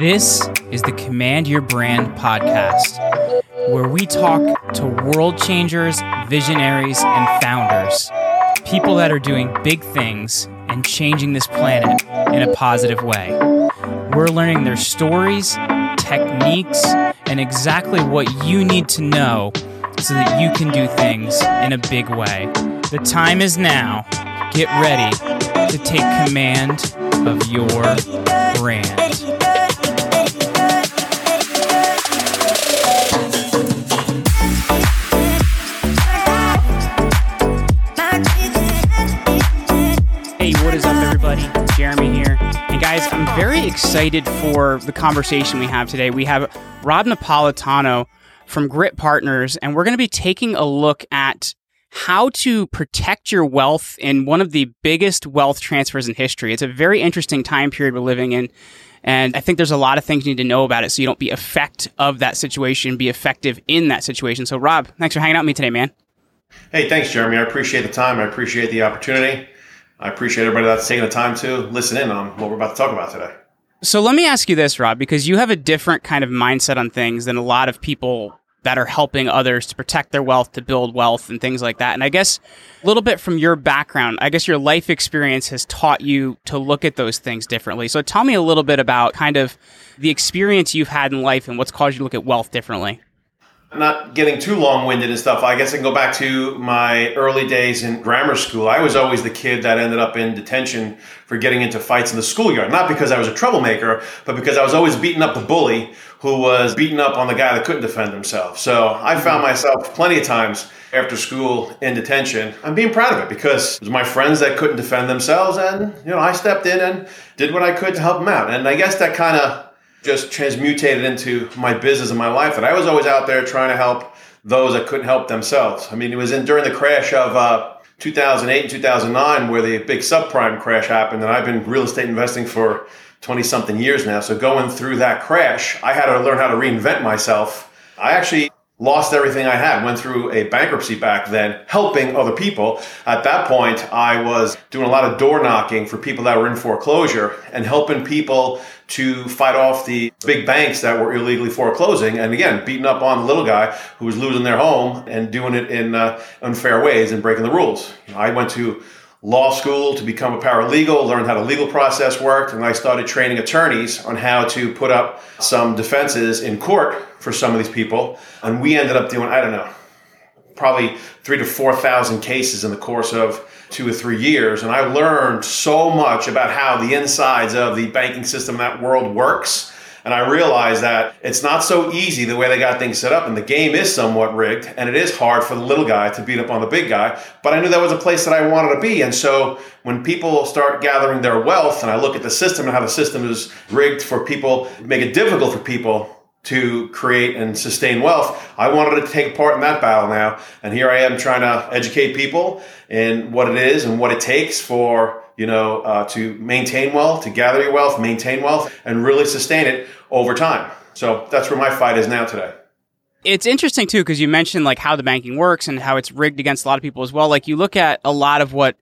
This is the Command Your Brand podcast, where we talk to world changers, visionaries, and founders, people that are doing big things and changing this planet in a positive way. We're learning their stories, techniques, and exactly what you need to know so that you can do things in a big way. The time is now. Get ready to take command of your brand. Hey, what is up, everybody? Jeremy here. And guys, I'm very excited for the conversation we have today. We have Rob Napolitano from Grit Partners, and we're going to be taking a look at how to protect your wealth in one of the biggest wealth transfers in history. It's a very interesting time period we're living in, and I think there's a lot of things you need to know about it so you don't be effective in that situation. So Rob, thanks for hanging out with me today, man. Hey, thanks, Jeremy. I appreciate the time. I appreciate the opportunity. I appreciate everybody that's taking the time to listen in on what we're about to talk about today. So let me ask you this, Rob, because you have a different kind of mindset on things than a lot of people that are helping others to protect their wealth, to build wealth and things like that. And I guess a little bit from your background, I guess your life experience has taught you to look at those things differently. So tell me a little bit about kind of the experience you've had in life and what's caused you to look at wealth differently. I'm not getting too long-winded and stuff. I guess I can go back to my early days in grammar school. I was always the kid that ended up in detention for getting into fights in the schoolyard. Not because I was a troublemaker, but because I was always beating up the bully who was beaten up on the guy that couldn't defend himself. So I found myself plenty of times after school in detention. I'm being proud of it because it was my friends that couldn't defend themselves. And, you know, I stepped in and did what I could to help them out. And I guess that kind of just transmutated into my business and my life, that I was always out there trying to help those that couldn't help themselves. I mean, it was during the crash of 2008 and 2009 where the big subprime crash happened. And I've been real estate investing for 20-something years now. So going through that crash, I had to learn how to reinvent myself. I actually lost everything I had, went through a bankruptcy back then, helping other people. At that point, I was doing a lot of door knocking for people that were in foreclosure and helping people to fight off the big banks that were illegally foreclosing. And again, beating up on the little guy who was losing their home and doing it in unfair ways and breaking the rules. You know, I went to law school to become a paralegal, learned how the legal process worked, and I started training attorneys on how to put up some defenses in court for some of these people. And we ended up doing, I don't know, probably 3,000 to 4,000 cases in the course of 2 or 3 years. And I learned so much about how the insides of the banking system, that world works. And I realized that it's not so easy the way they got things set up, and the game is somewhat rigged, and it is hard for the little guy to beat up on the big guy. But I knew that was a place that I wanted to be. And so when people start gathering their wealth, and I look at the system and how the system is rigged for people, make it difficult for people to create and sustain wealth, I wanted to take part in that battle now. And here I am trying to educate people in what it is and what it takes for, you know, to maintain wealth, to gather your wealth, maintain wealth, and really sustain it over time. So that's where my fight is now today. It's interesting too, because you mentioned like how the banking works and how it's rigged against a lot of people as well. Like you look at a lot of what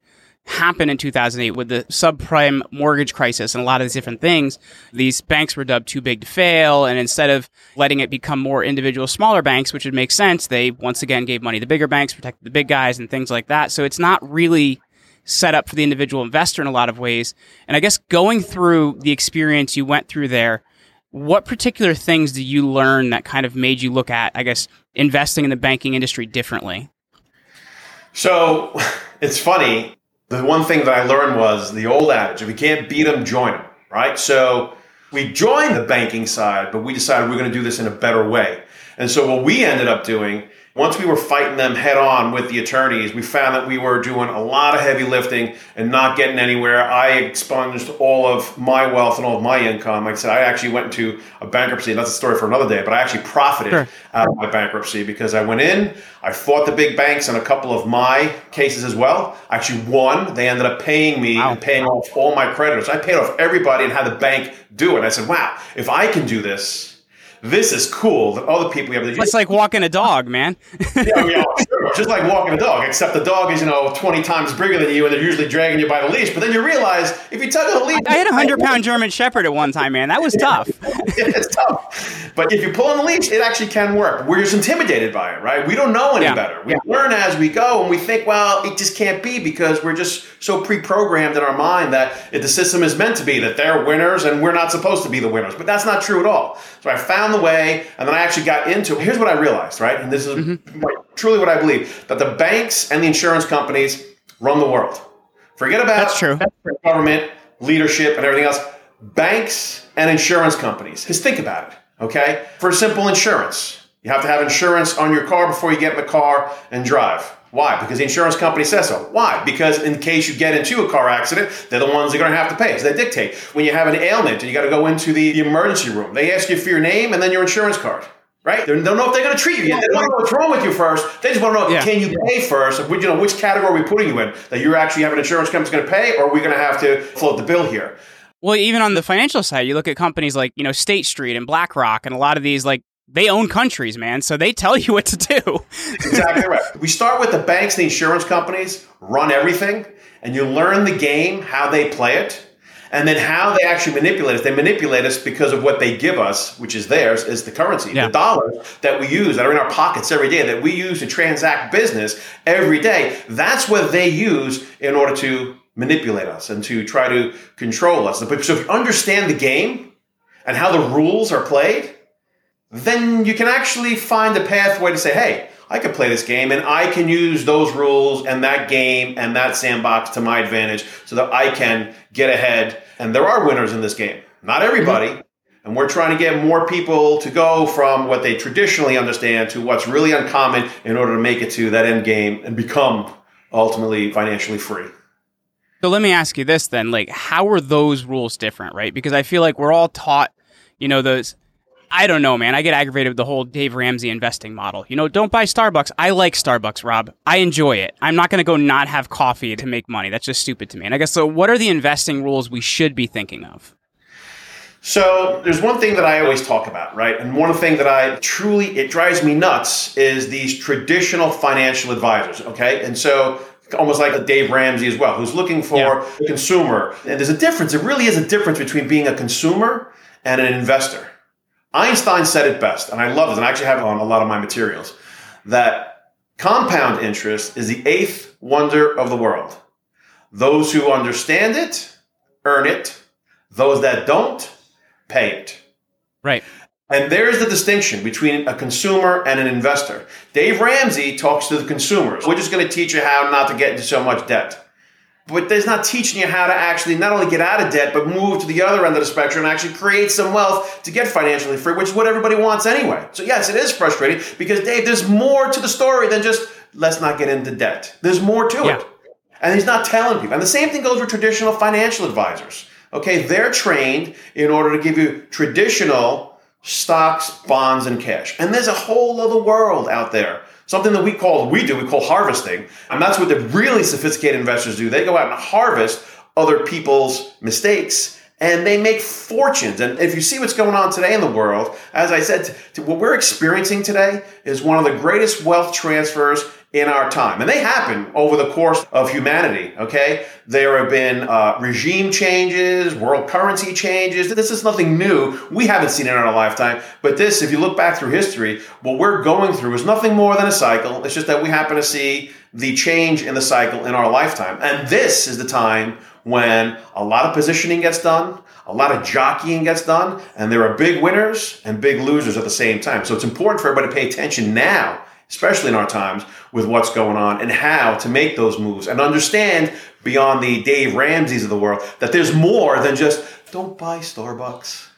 happened in 2008 with the subprime mortgage crisis and a lot of these different things. These banks were dubbed too big to fail, and instead of letting it become more individual, smaller banks, which would make sense, they once again gave money to bigger banks, protected the big guys and things like that. So it's not really set up for the individual investor in a lot of ways. And I guess going through the experience you went through there, what particular things did you learn that kind of made you look at, I guess, investing in the banking industry differently? So it's funny. The one thing that I learned was the old adage, if you can't beat them, join them, right? So we joined the banking side, but we decided we're going to do this in a better way. And so what we ended up doing, once we were fighting them head on with the attorneys, we found that we were doing a lot of heavy lifting and not getting anywhere. I expunged all of my wealth and all of my income. Like I said, I actually went into a bankruptcy, and that's a story for another day, but I actually profited out of my bankruptcy because I went in, I fought the big banks on a couple of my cases as well. I actually won. They ended up paying me and paying off all my creditors. I paid off everybody and had the bank do it. I said, wow, if I can do this, this is cool. All the people we have. It's like walking a dog, man. Yeah, we all, just like walking a dog, except the dog is, 20 times bigger than you, and they're usually dragging you by the leash. But then you realize if you tug the leash, I had a 100-pound German Shepherd at one time, man. That was tough. It's tough. But if you pull on the leash, it actually can work. We're just intimidated by it, right? We don't know any better. We learn as we go, and we think, well, it just can't be because we're just so pre-programmed in our mind that the system is meant to be that they're winners and we're not supposed to be the winners. But that's not true at all. So I found the way, and then I actually got into it. Here's what I realized, right? And this is truly what I believe, that the banks and the insurance companies run the world. Forget about government, leadership, and everything else. Banks and insurance companies. Just think about it, okay? For simple insurance, you have to have insurance on your car before you get in the car and drive. Why? Because the insurance company says so. Why? Because in case you get into a car accident, they're the ones that are going to have to pay. So they dictate. When you have an ailment and you got to go into the emergency room, they ask you for your name and then your insurance card, right? They don't know if they're going to treat you yet. They don't know what's wrong with you first. They just want to know, can you pay first? Which category are we putting you in? That you actually have an insurance company that's going to pay, or are we going to have to float the bill here? Well, even on the financial side, you look at companies like, State Street and BlackRock and a lot of these, they own countries, man. So they tell you what to do. Exactly right. We start with the banks, the insurance companies run everything, and you learn the game, how they play it, and then how they actually manipulate us. They manipulate us because of what they give us, which is theirs, is the currency, the dollars that we use, that are in our pockets every day, that we use to transact business every day. That's what they use in order to manipulate us and to try to control us. So if you understand the game and how the rules are played, then you can actually find a pathway to say, hey, I could play this game and I can use those rules and that game and that sandbox to my advantage so that I can get ahead. And there are winners in this game. Not everybody. Mm-hmm. And we're trying to get more people to go from what they traditionally understand to what's really uncommon in order to make it to that end game and become ultimately financially free. So let me ask you this then, how are those rules different, right? Because I feel like we're all taught, those... I don't know, man. I get aggravated with the whole Dave Ramsey investing model. Don't buy Starbucks. I like Starbucks, Rob. I enjoy it. I'm not going to go not have coffee to make money. That's just stupid to me. And I guess, so what are the investing rules we should be thinking of? So there's one thing that I always talk about, right? And one thing that it drives me nuts is these traditional financial advisors, okay? And so almost like a Dave Ramsey as well, who's looking for a consumer. And there's a difference. There really is a difference between being a consumer and an investor. Einstein said it best, and I love it, and I actually have it on a lot of my materials, that compound interest is the eighth wonder of the world. Those who understand it, earn it. Those that don't, pay it. Right. And there's the distinction between a consumer and an investor. Dave Ramsey talks to the consumers. We're just going to teach you how not to get into so much debt. But there's not teaching you how to actually not only get out of debt, but move to the other end of the spectrum and actually create some wealth to get financially free, which is what everybody wants anyway. So yes, it is frustrating because, Dave, there's more to the story than just let's not get into debt. There's more to it. And he's not telling people. And the same thing goes with traditional financial advisors. Okay, they're trained in order to give you traditional stocks, bonds, and cash. And there's a whole other world out there. Something that we call harvesting. And that's what the really sophisticated investors do. They go out and harvest other people's mistakes and they make fortunes. And if you see what's going on today in the world, as I said, what we're experiencing today is one of the greatest wealth transfers in our time. And they happen over the course of humanity, okay? There have been regime changes, world currency changes. This is nothing new. We haven't seen it in our lifetime. But this, if you look back through history, what we're going through is nothing more than a cycle. It's just that we happen to see the change in the cycle in our lifetime. And this is the time when a lot of positioning gets done, a lot of jockeying gets done, and there are big winners and big losers at the same time. So it's important for everybody to pay attention now, especially in our times, with what's going on and how to make those moves and understand beyond the Dave Ramseys of the world that there's more than just don't buy Starbucks.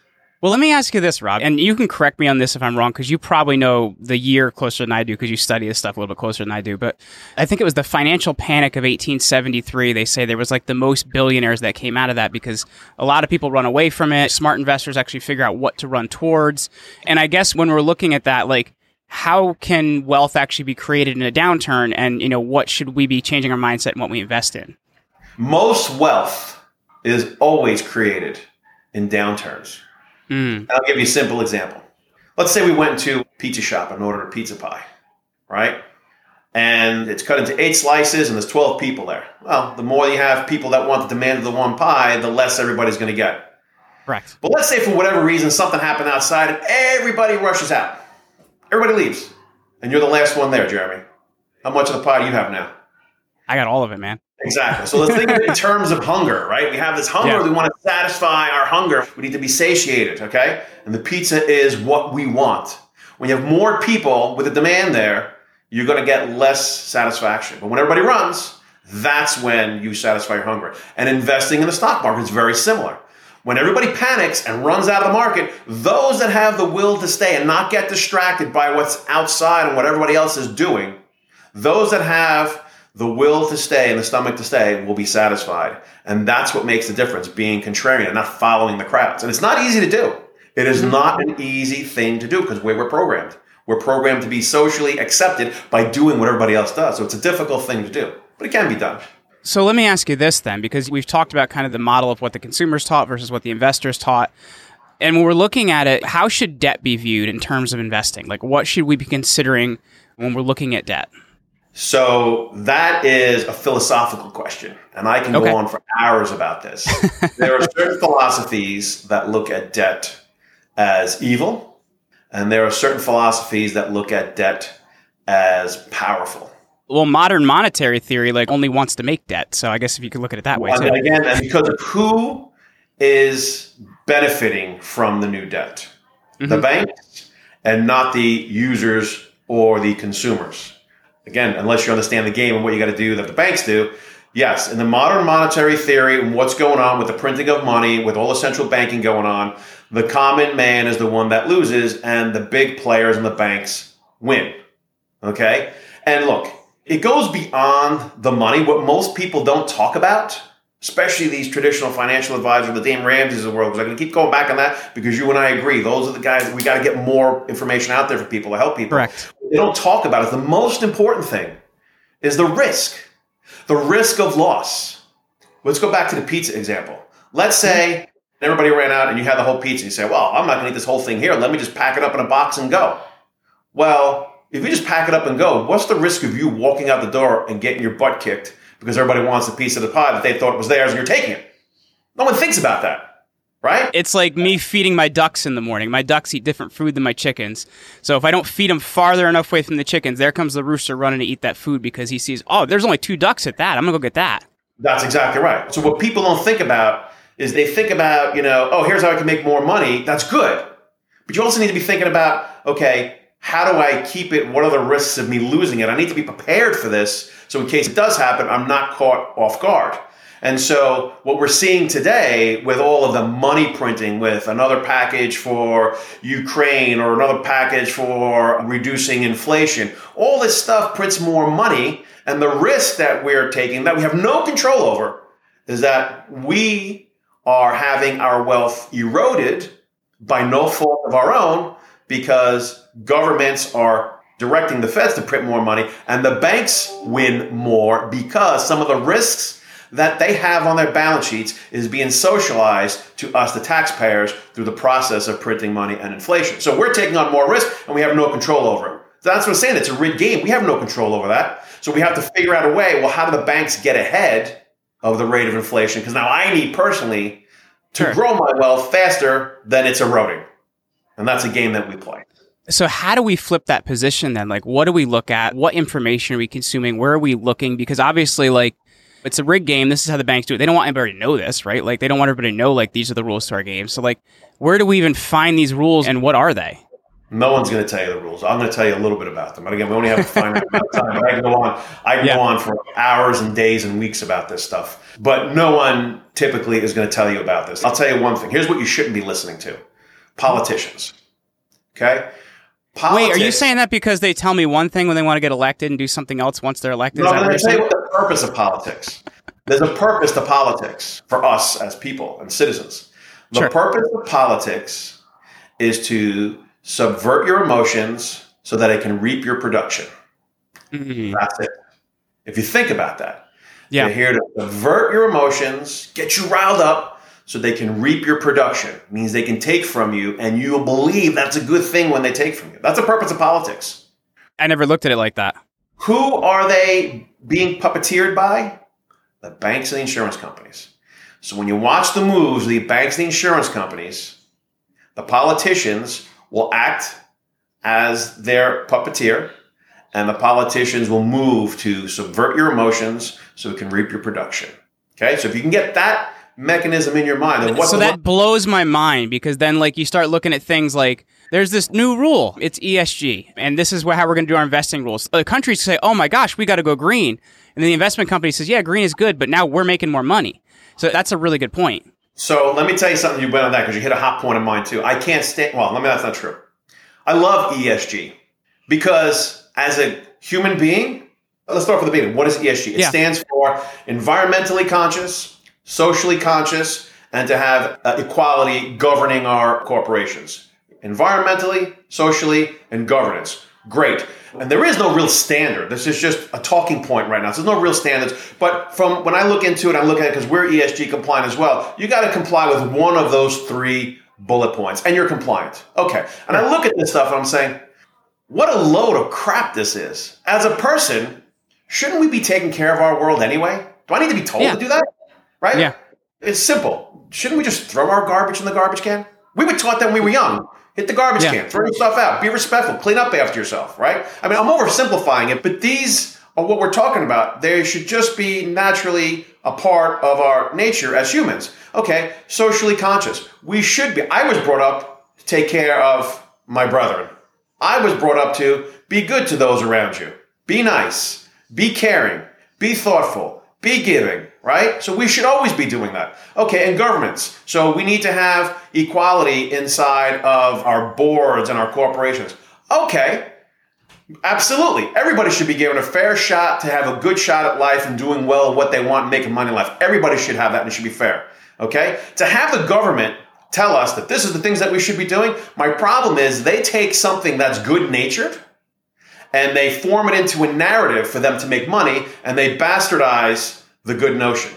Well, let me ask you this, Rob, and you can correct me on this if I'm wrong, because you probably know the year closer than I do because you study this stuff a little bit closer than I do. But I think it was the financial panic of 1873. They say there was the most billionaires that came out of that because a lot of people run away from it. Smart investors actually figure out what to run towards. And I guess when we're looking at that, how can wealth actually be created in a downturn? And, what should we be changing our mindset and what we invest in? Most wealth is always created in downturns. I'll give you a simple example. Let's say we went to a pizza shop and ordered a pizza pie, right? And it's cut into 8 slices and there's 12 people there. Well, the more you have people that want the demand of the one pie, the less everybody's going to get. Correct. But let's say for whatever reason, something happened outside and everybody rushes out. Everybody leaves. And you're the last one there, Jeremy. How much of the pie do you have now? I got all of it, man. Exactly. So let's think of it in terms of hunger, right? We have this hunger. Yeah. We want to satisfy our hunger. We need to be satiated, okay? And the pizza is what we want. When you have more people with a demand there, you're going to get less satisfaction. But when everybody runs, that's when you satisfy your hunger. And investing in the stock market is very similar. When everybody panics and runs out of the market, those that have the will to stay and not get distracted by what's outside and what everybody else is doing, those that have the will to stay and the stomach to stay will be satisfied. And that's what makes the difference, being contrarian and not following the crowds. And it's not easy to do. It is not an easy thing to do because the way we're programmed. We're programmed to be socially accepted by doing what everybody else does. So it's a difficult thing to do, but it can be done. So let me ask you this then, because we've talked about kind of the model of what the consumers taught versus what the investors taught. And when we're looking at it, how should debt be viewed in terms of investing? Like, what should we be considering when we're looking at debt? So that is a philosophical question, and I can go on for hours about this. There are certain philosophies that look at debt as evil, and there are certain philosophies that look at debt as powerful. Well, modern monetary theory only wants to make debt, so I guess if you could look at it that way. Well, and again, because of who is benefiting from the new debt? Mm-hmm. The banks, and not the users or the consumers. Again, unless you understand the game and what you got to do that the banks do. Yes, in the modern monetary theory and what's going on with the printing of money, with all the central banking going on, the common man is the one that loses and the big players and the banks win. Okay? And look, it goes beyond the money. What most people don't talk about, especially these traditional financial advisors, the Dave Ramsey's of the world, because I'm going to keep going back on that because you and I agree. Those are the guys that we got to get more information out there for people to help people. Correct. What they don't talk about is the most important thing is the risk of loss. Let's go back to the pizza example. Let's say everybody ran out and you had the whole pizza. You say, well, I'm not going to eat this whole thing here. Let me just pack it up in a box and go. Well, if you just pack it up and go, what's the risk of you walking out the door and getting your butt kicked because everybody wants a piece of the pie that they thought was theirs and you're taking it? No one thinks about that, right? It's like me feeding my ducks in the morning. My ducks eat different food than my chickens. So if I don't feed them farther enough away from the chickens, there comes the rooster running to eat that food because he sees, oh, there's only 2 ducks at that. I'm going to go get that. That's exactly right. So what people don't think about is they think about, oh, here's how I can make more money. That's good. But you also need to be thinking about, okay, how do I keep it? What are the risks of me losing it? I need to be prepared for this. So in case it does happen, I'm not caught off guard. And so what we're seeing today with all of the money printing, with another package for Ukraine or another package for reducing inflation, all this stuff prints more money. And the risk that we're taking that we have no control over is that we are having our wealth eroded by no fault of our own, because governments are directing the feds to print more money and the banks win more because some of the risks that they have on their balance sheets is being socialized to us, the taxpayers, through the process of printing money and inflation. So we're taking on more risk and we have no control over it. That's what I'm saying. It's a rigged game. We have no control over that. So we have to figure out a way, well, how do the banks get ahead of the rate of inflation? Because now I need personally to grow my wealth faster than it's eroding. And that's a game that we play. So how do we flip that position then? What do we look at? What information are we consuming? Where are we looking? Because obviously, it's a rigged game. This is how the banks do it. They don't want anybody to know this, right? They don't want everybody to know, these are the rules to our game. So, where do we even find these rules and what are they? No one's going to tell you the rules. I'm going to tell you a little bit about them. But again, we only have a finite amount of time. But I can go on for hours and days and weeks about this stuff. But no one typically is going to tell you about this. I'll tell you one thing. Here's what you shouldn't be listening to. Politicians. Okay? Politics. Wait, are you saying that because they tell me one thing when they want to get elected and do something else once they're elected? No, I'm going to tell you what the purpose of politics. There's a purpose to politics for us as people and citizens. The purpose of politics is to subvert your emotions so that it can reap your production. Mm-hmm. That's it. If you think about that. Yeah. You're here to subvert your emotions, get you riled up, so they can reap your production. It means they can take from you, and you'll believe that's a good thing when they take from you. That's the purpose of politics. I never looked at it like that. Who are they being puppeteered by? The banks and the insurance companies. So when you watch the moves of the banks and the insurance companies, the politicians will act as their puppeteer, and the politicians will move to subvert your emotions so it can reap your production. Okay? So if you can get that mechanism in your mind, then what's that blows my mind, because then like you start looking at things like, there's this new rule. It's ESG. And this is how we're going to do our investing rules. The countries say, oh my gosh, we got to go green. And then the investment company says, yeah, green is good, but now we're making more money. So that's a really good point. So let me tell you something. You went on that because you hit a hot point of mine too. I can't stand, well, let me, that's not true. I love ESG because as a human being, let's start with the beginning. What is ESG? It stands for environmentally conscious, socially conscious, and to have equality governing our corporations. Environmentally, socially, and governance. Great. And there is no real standard. This is just a talking point right now. So there's no real standards. But from when I look into it, I'm looking at it because we're ESG compliant as well. You got to comply with one of those three bullet points and you're compliant. Okay. And I look at this stuff and I'm saying, what a load of crap this is. As a person, shouldn't we be taking care of our world anyway? Do I need to be told to do that? Right? Yeah. It's simple. Shouldn't we just throw our garbage in the garbage can? We were taught that when we were young. Hit the garbage can, throw your stuff out, be respectful, clean up after yourself, right? I mean, I'm oversimplifying it, but these are what we're talking about. They should just be naturally a part of our nature as humans. Okay, socially conscious. We should be. I was brought up to take care of my brethren. I was brought up to be good to those around you. Be nice, be caring, be thoughtful, be giving, right? So we should always be doing that. Okay, and governments. So we need to have equality inside of our boards and our corporations. Okay, absolutely. Everybody should be given a fair shot to have a good shot at life and doing well what they want, making money in life. Everybody should have that and it should be fair, okay? To have the government tell us that this is the things that we should be doing, my problem is they take something that's good-natured and they form it into a narrative for them to make money, and they bastardize the good notion.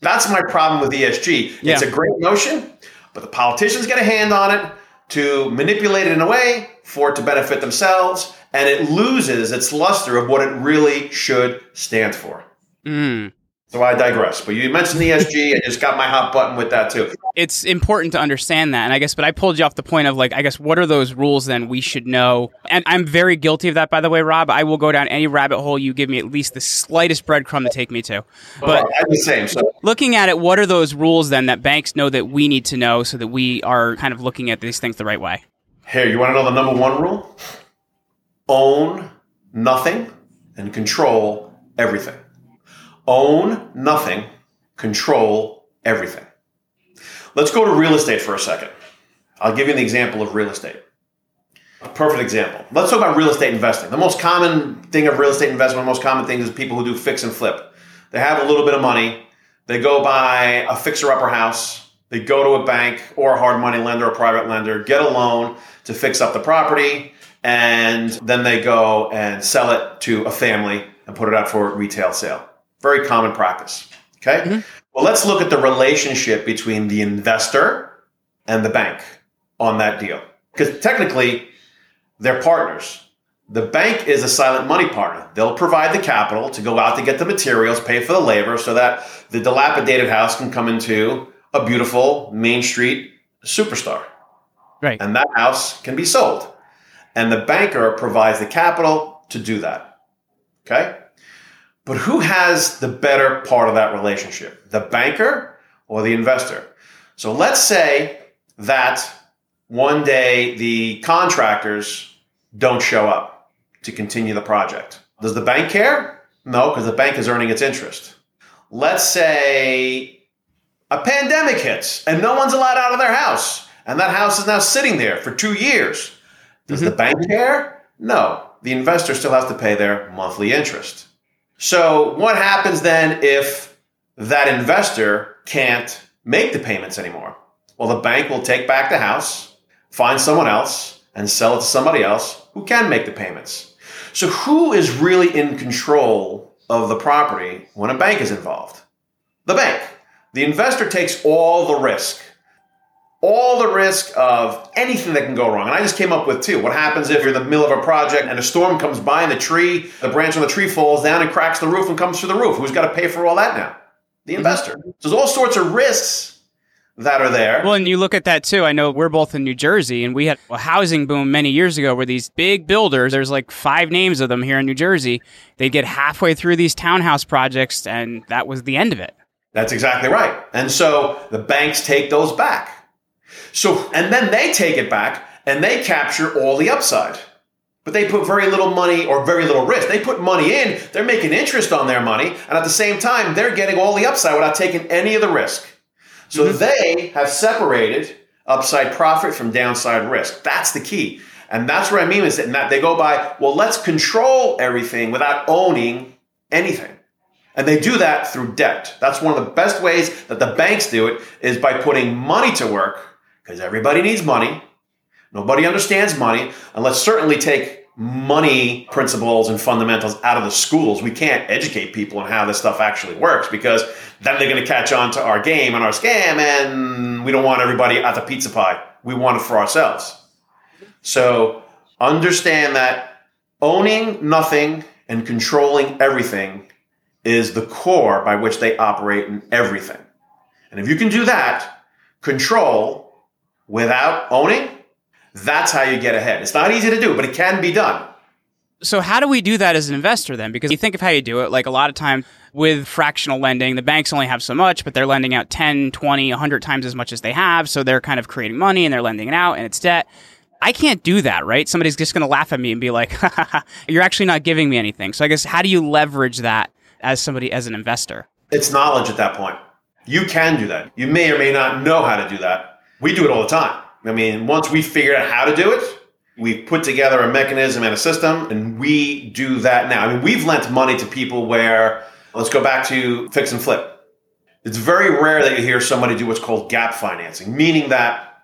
That's my problem with ESG. Yeah. It's a great notion, but the politicians get a hand on it to manipulate it in a way for it to benefit themselves, and it loses its luster of what it really should stand for. Mm. So I digress. But you mentioned ESG. I just got my hot button with that too. It's important to understand that. And I guess, but I pulled you off the point of like, I guess, what are those rules then we should know? And I'm very guilty of that, by the way, Rob. I will go down any rabbit hole you give me at least the slightest breadcrumb to take me to. But I'm the same. So looking at it, what are those rules then that banks know that we need to know so that we are kind of looking at these things the right way? Here, you want to know the number one rule? Own nothing and control everything. Own nothing, control everything. Let's go to real estate for a second. I'll give you an example of real estate. A perfect example. Let's talk about real estate investing. The most common thing of real estate investment, the most common thing is people who do fix and flip. They have a little bit of money. They go buy a fixer-upper house. They go to a bank or a hard money lender or private lender, get a loan to fix up the property, and then they go and sell it to a family and put it out for retail sale. Very common practice. Okay. Mm-hmm. Well, let's look at the relationship between the investor and the bank on that deal. Because technically, they're partners. The bank is a silent money partner. They'll provide the capital to go out to get the materials, pay for the labor so that the dilapidated house can come into a beautiful Main Street superstar. Right. And that house can be sold. And the banker provides the capital to do that. Okay. But who has the better part of that relationship, the banker or the investor? So let's say that one day the contractors don't show up to continue the project. Does the bank care? No, because the bank is earning its interest. Let's say a pandemic hits and no one's allowed out of their house, and that house is now sitting there for 2 years. Does the bank care? No, the investor still has to pay their monthly interest. So what happens then if that investor can't make the payments anymore? Well, the bank will take back the house, find someone else, and sell it to somebody else who can make the payments. So who is really in control of the property when a bank is involved? The bank. The investor takes all the risk of anything that can go wrong. And I just came up with two. What happens if you're in the middle of a project and a storm comes by and the branch on the tree falls down and cracks the roof and comes through the roof? Who's got to pay for all that now? The investor. Mm-hmm. So there's all sorts of risks that are there. Well, and you look at that too. I know we're both in New Jersey, and we had a housing boom many years ago where these big builders, there's like 5 names of them here in New Jersey, they get halfway through these townhouse projects and that was the end of it. That's exactly right. And so the banks take those back. So, and then they take it back and they capture all the upside. But they put very little money or very little risk. They put money in, they're making interest on their money, and at the same time, they're getting all the upside without taking any of the risk. So they have separated upside profit from downside risk. That's the key. And that's what I mean is that they go by, well, let's control everything without owning anything. And they do that through debt. That's one of the best ways that the banks do it is by putting money to work, because everybody needs money. Nobody understands money. And let's certainly take money principles and fundamentals out of the schools. We can't educate people on how this stuff actually works, because then they're going to catch on to our game and our scam, and we don't want everybody at the pizza pie. We want it for ourselves. So understand that owning nothing and controlling everything is the core by which they operate in everything. And if you can do that, control without owning, that's how you get ahead. It's not easy to do, but it can be done. So how do we do that as an investor then? Because you think of how you do it, like a lot of time with fractional lending, the banks only have so much, but they're lending out 10, 20, 100 times as much as they have. So they're kind of creating money and they're lending it out and it's debt. I can't do that, right? Somebody's just going to laugh at me and be like, you're actually not giving me anything. So I guess, how do you leverage that as somebody, as an investor? It's knowledge at that point. You can do that. You may or may not know how to do that. We do it all the time. I mean, once we figured out how to do it, we put together a mechanism and a system, and we do that now. I mean, we've lent money to people where, let's go back to fix and flip. It's very rare that you hear somebody do what's called gap financing, meaning that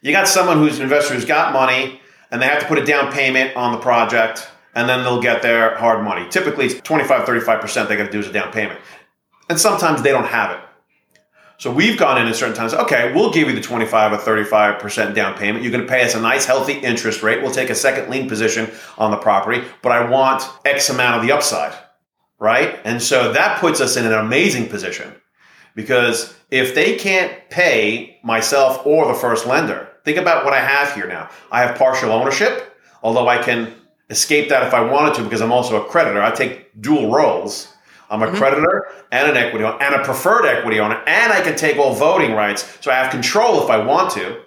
you got someone who's an investor who's got money, and they have to put a down payment on the project, and then they'll get their hard money. Typically, it's 25, 35% they got to do as a down payment. And sometimes they don't have it. So we've gone in at certain times, okay, we'll give you the 25 or 35% down payment. You're going to pay us a nice, healthy interest rate. We'll take a second lien position on the property, but I want X amount of the upside, right? And so that puts us in an amazing position, because if they can't pay myself or the first lender, think about what I have here now. I have partial ownership, although I can escape that if I wanted to, because I'm also a creditor. I take dual roles. I'm a creditor and an equity owner and a preferred equity owner, and I can take all voting rights. So I have control if I want to.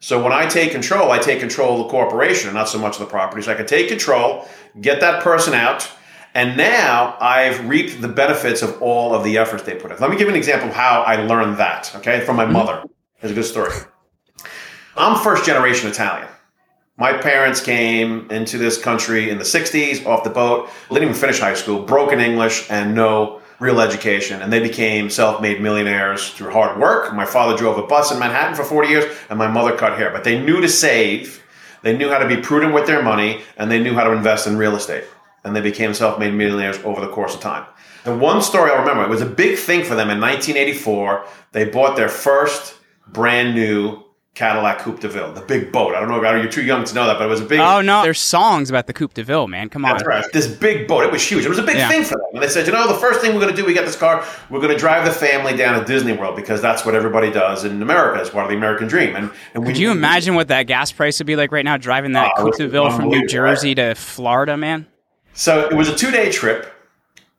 So when I take control of the corporation, not so much of the property. So I can take control, get that person out, and now I've reaped the benefits of all of the efforts they put in. Let me give you an example of how I learned that, okay, from my mother. It's a good story. I'm first generation Italian. My parents came into this country in the 60s, off the boat, didn't even finish high school, broken English and no real education. And they became self-made millionaires through hard work. My father drove a bus in Manhattan for 40 years and my mother cut hair. But they knew to save, they knew how to be prudent with their money, and they knew how to invest in real estate. And they became self-made millionaires over the course of time. The one story I remember, it was a big thing for them in 1984. They bought their first brand new Cadillac Coupe de Ville, the big boat. I don't know about it. You're too young to know that, but it was a big... Oh, no. There's songs about the Coupe de Ville, man. Come on. That's right. This big boat. It was huge. It was a big thing for them. And they said, you know, the first thing we're going to do, we got this car, we're going to drive the family down to Disney World, because that's what everybody does in America. It's part of the American dream. And could you imagine what that gas price would be like right now, driving that Coupe de Ville from New Jersey to Florida, man? So it was a 2-day trip.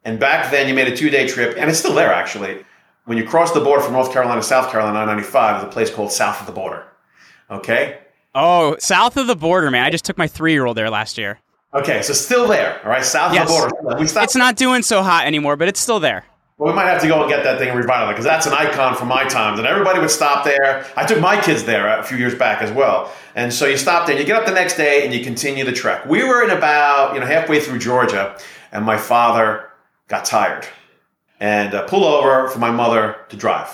And back then, you made a 2-day trip. And it's still there, actually. When you cross the border from North Carolina to South Carolina, I-95, there's a place called South of the Border. Okay? Oh, South of the Border, man. I just took my 3-year-old there last year. Okay, so still there, all right? South of the Border. It's not doing so hot anymore, but it's still there. Well, we might have to go and get that thing and revitalize it, because that's an icon from my times. And everybody would stop there. I took my kids there a few years back as well. And so you stop there. You get up the next day, and you continue the trek. We were in about halfway through Georgia, and my father got tired and pull over for my mother to drive.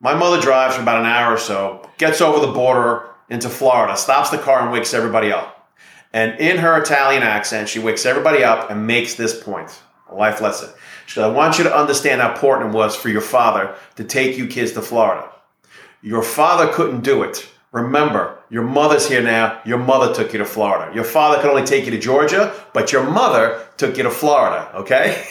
My mother drives for about an hour or so, gets over the border into Florida, stops the car and wakes everybody up. And in her Italian accent, she wakes everybody up and makes this point. a life lesson. She goes, I want you to understand how important it was for your father to take you kids to Florida. Your father couldn't do it. Remember, your mother's here now. Your mother took you to Florida. Your father could only take you to Georgia, but your mother took you to Florida, okay?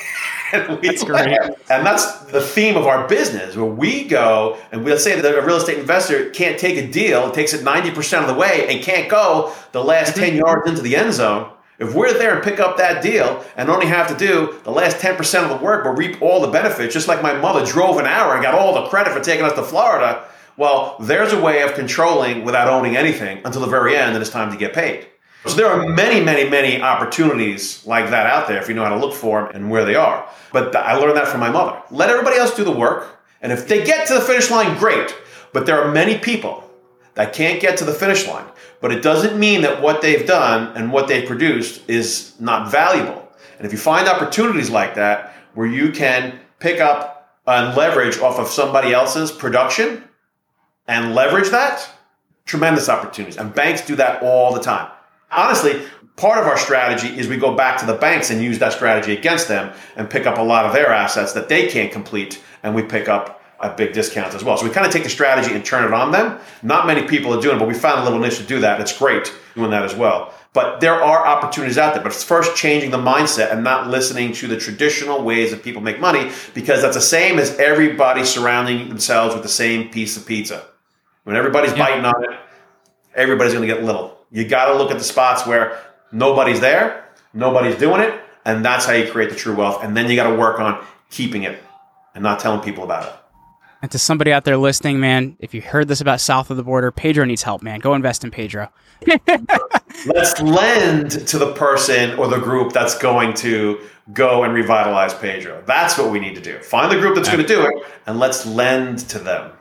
That's great. And that's the theme of our business, where we go and we'll say that a real estate investor can't take a deal, takes it 90% of the way and can't go the last 10 yards into the end zone. If we're there and pick up that deal and only have to do the last 10% of the work but reap all the benefits, just like my mother drove an hour and got all the credit for taking us to Florida, well, there's a way of controlling without owning anything until the very end, and it's time to get paid. So there are many, many, many opportunities like that out there if you know how to look for them and where they are. But I learned that from my mother. Let everybody else do the work. And if they get to the finish line, great. But there are many people that can't get to the finish line. But it doesn't mean that what they've done and what they've produced is not valuable. And if you find opportunities like that where you can pick up and leverage off of somebody else's production and leverage that, tremendous opportunities. And banks do that all the time. Honestly, part of our strategy is we go back to the banks and use that strategy against them and pick up a lot of their assets that they can't complete, and we pick up at big discounts as well. So we kind of take the strategy and turn it on them. Not many people are doing it, but we found a little niche to do that. It's great doing that as well. But there are opportunities out there. But it's first changing the mindset and not listening to the traditional ways that people make money, because that's the same as everybody surrounding themselves with the same piece of pizza. When everybody's biting on it, everybody's going to get little. You got to look at the spots where nobody's there, nobody's doing it, and that's how you create the true wealth. And then you got to work on keeping it and not telling people about it. And to somebody out there listening, man, if you heard this about South of the Border, Pedro needs help, man. Go invest in Pedro. Let's lend to the person or the group that's going to go and revitalize Pedro. That's what we need to do. Find the group that's going to do it, and let's lend to them.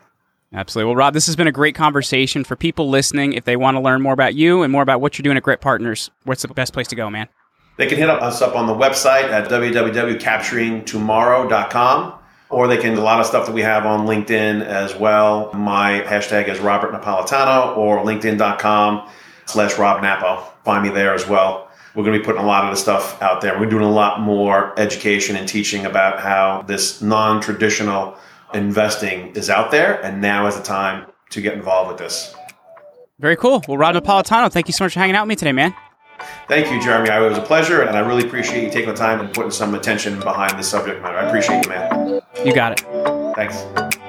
Absolutely. Well, Rob, this has been a great conversation. For people listening, if they want to learn more about you and more about what you're doing at Grit Partners, what's the best place to go, man? They can hit us up on the website at www.capturingtomorrow.com, or they can do a lot of stuff that we have on LinkedIn as well. My hashtag is Robert Napolitano or linkedin.com/Rob Napo. Find me there as well. We're going to be putting a lot of the stuff out there. We're doing a lot more education and teaching about how this non-traditional investing is out there, and now is the time to get involved with this. Very cool. Well, Rob Napolitano, thank you so much for hanging out with me today, man. Thank you, Jeremy. It was a pleasure, and I really appreciate you taking the time and putting some attention behind this subject matter. I appreciate you, man. You got it. Thanks.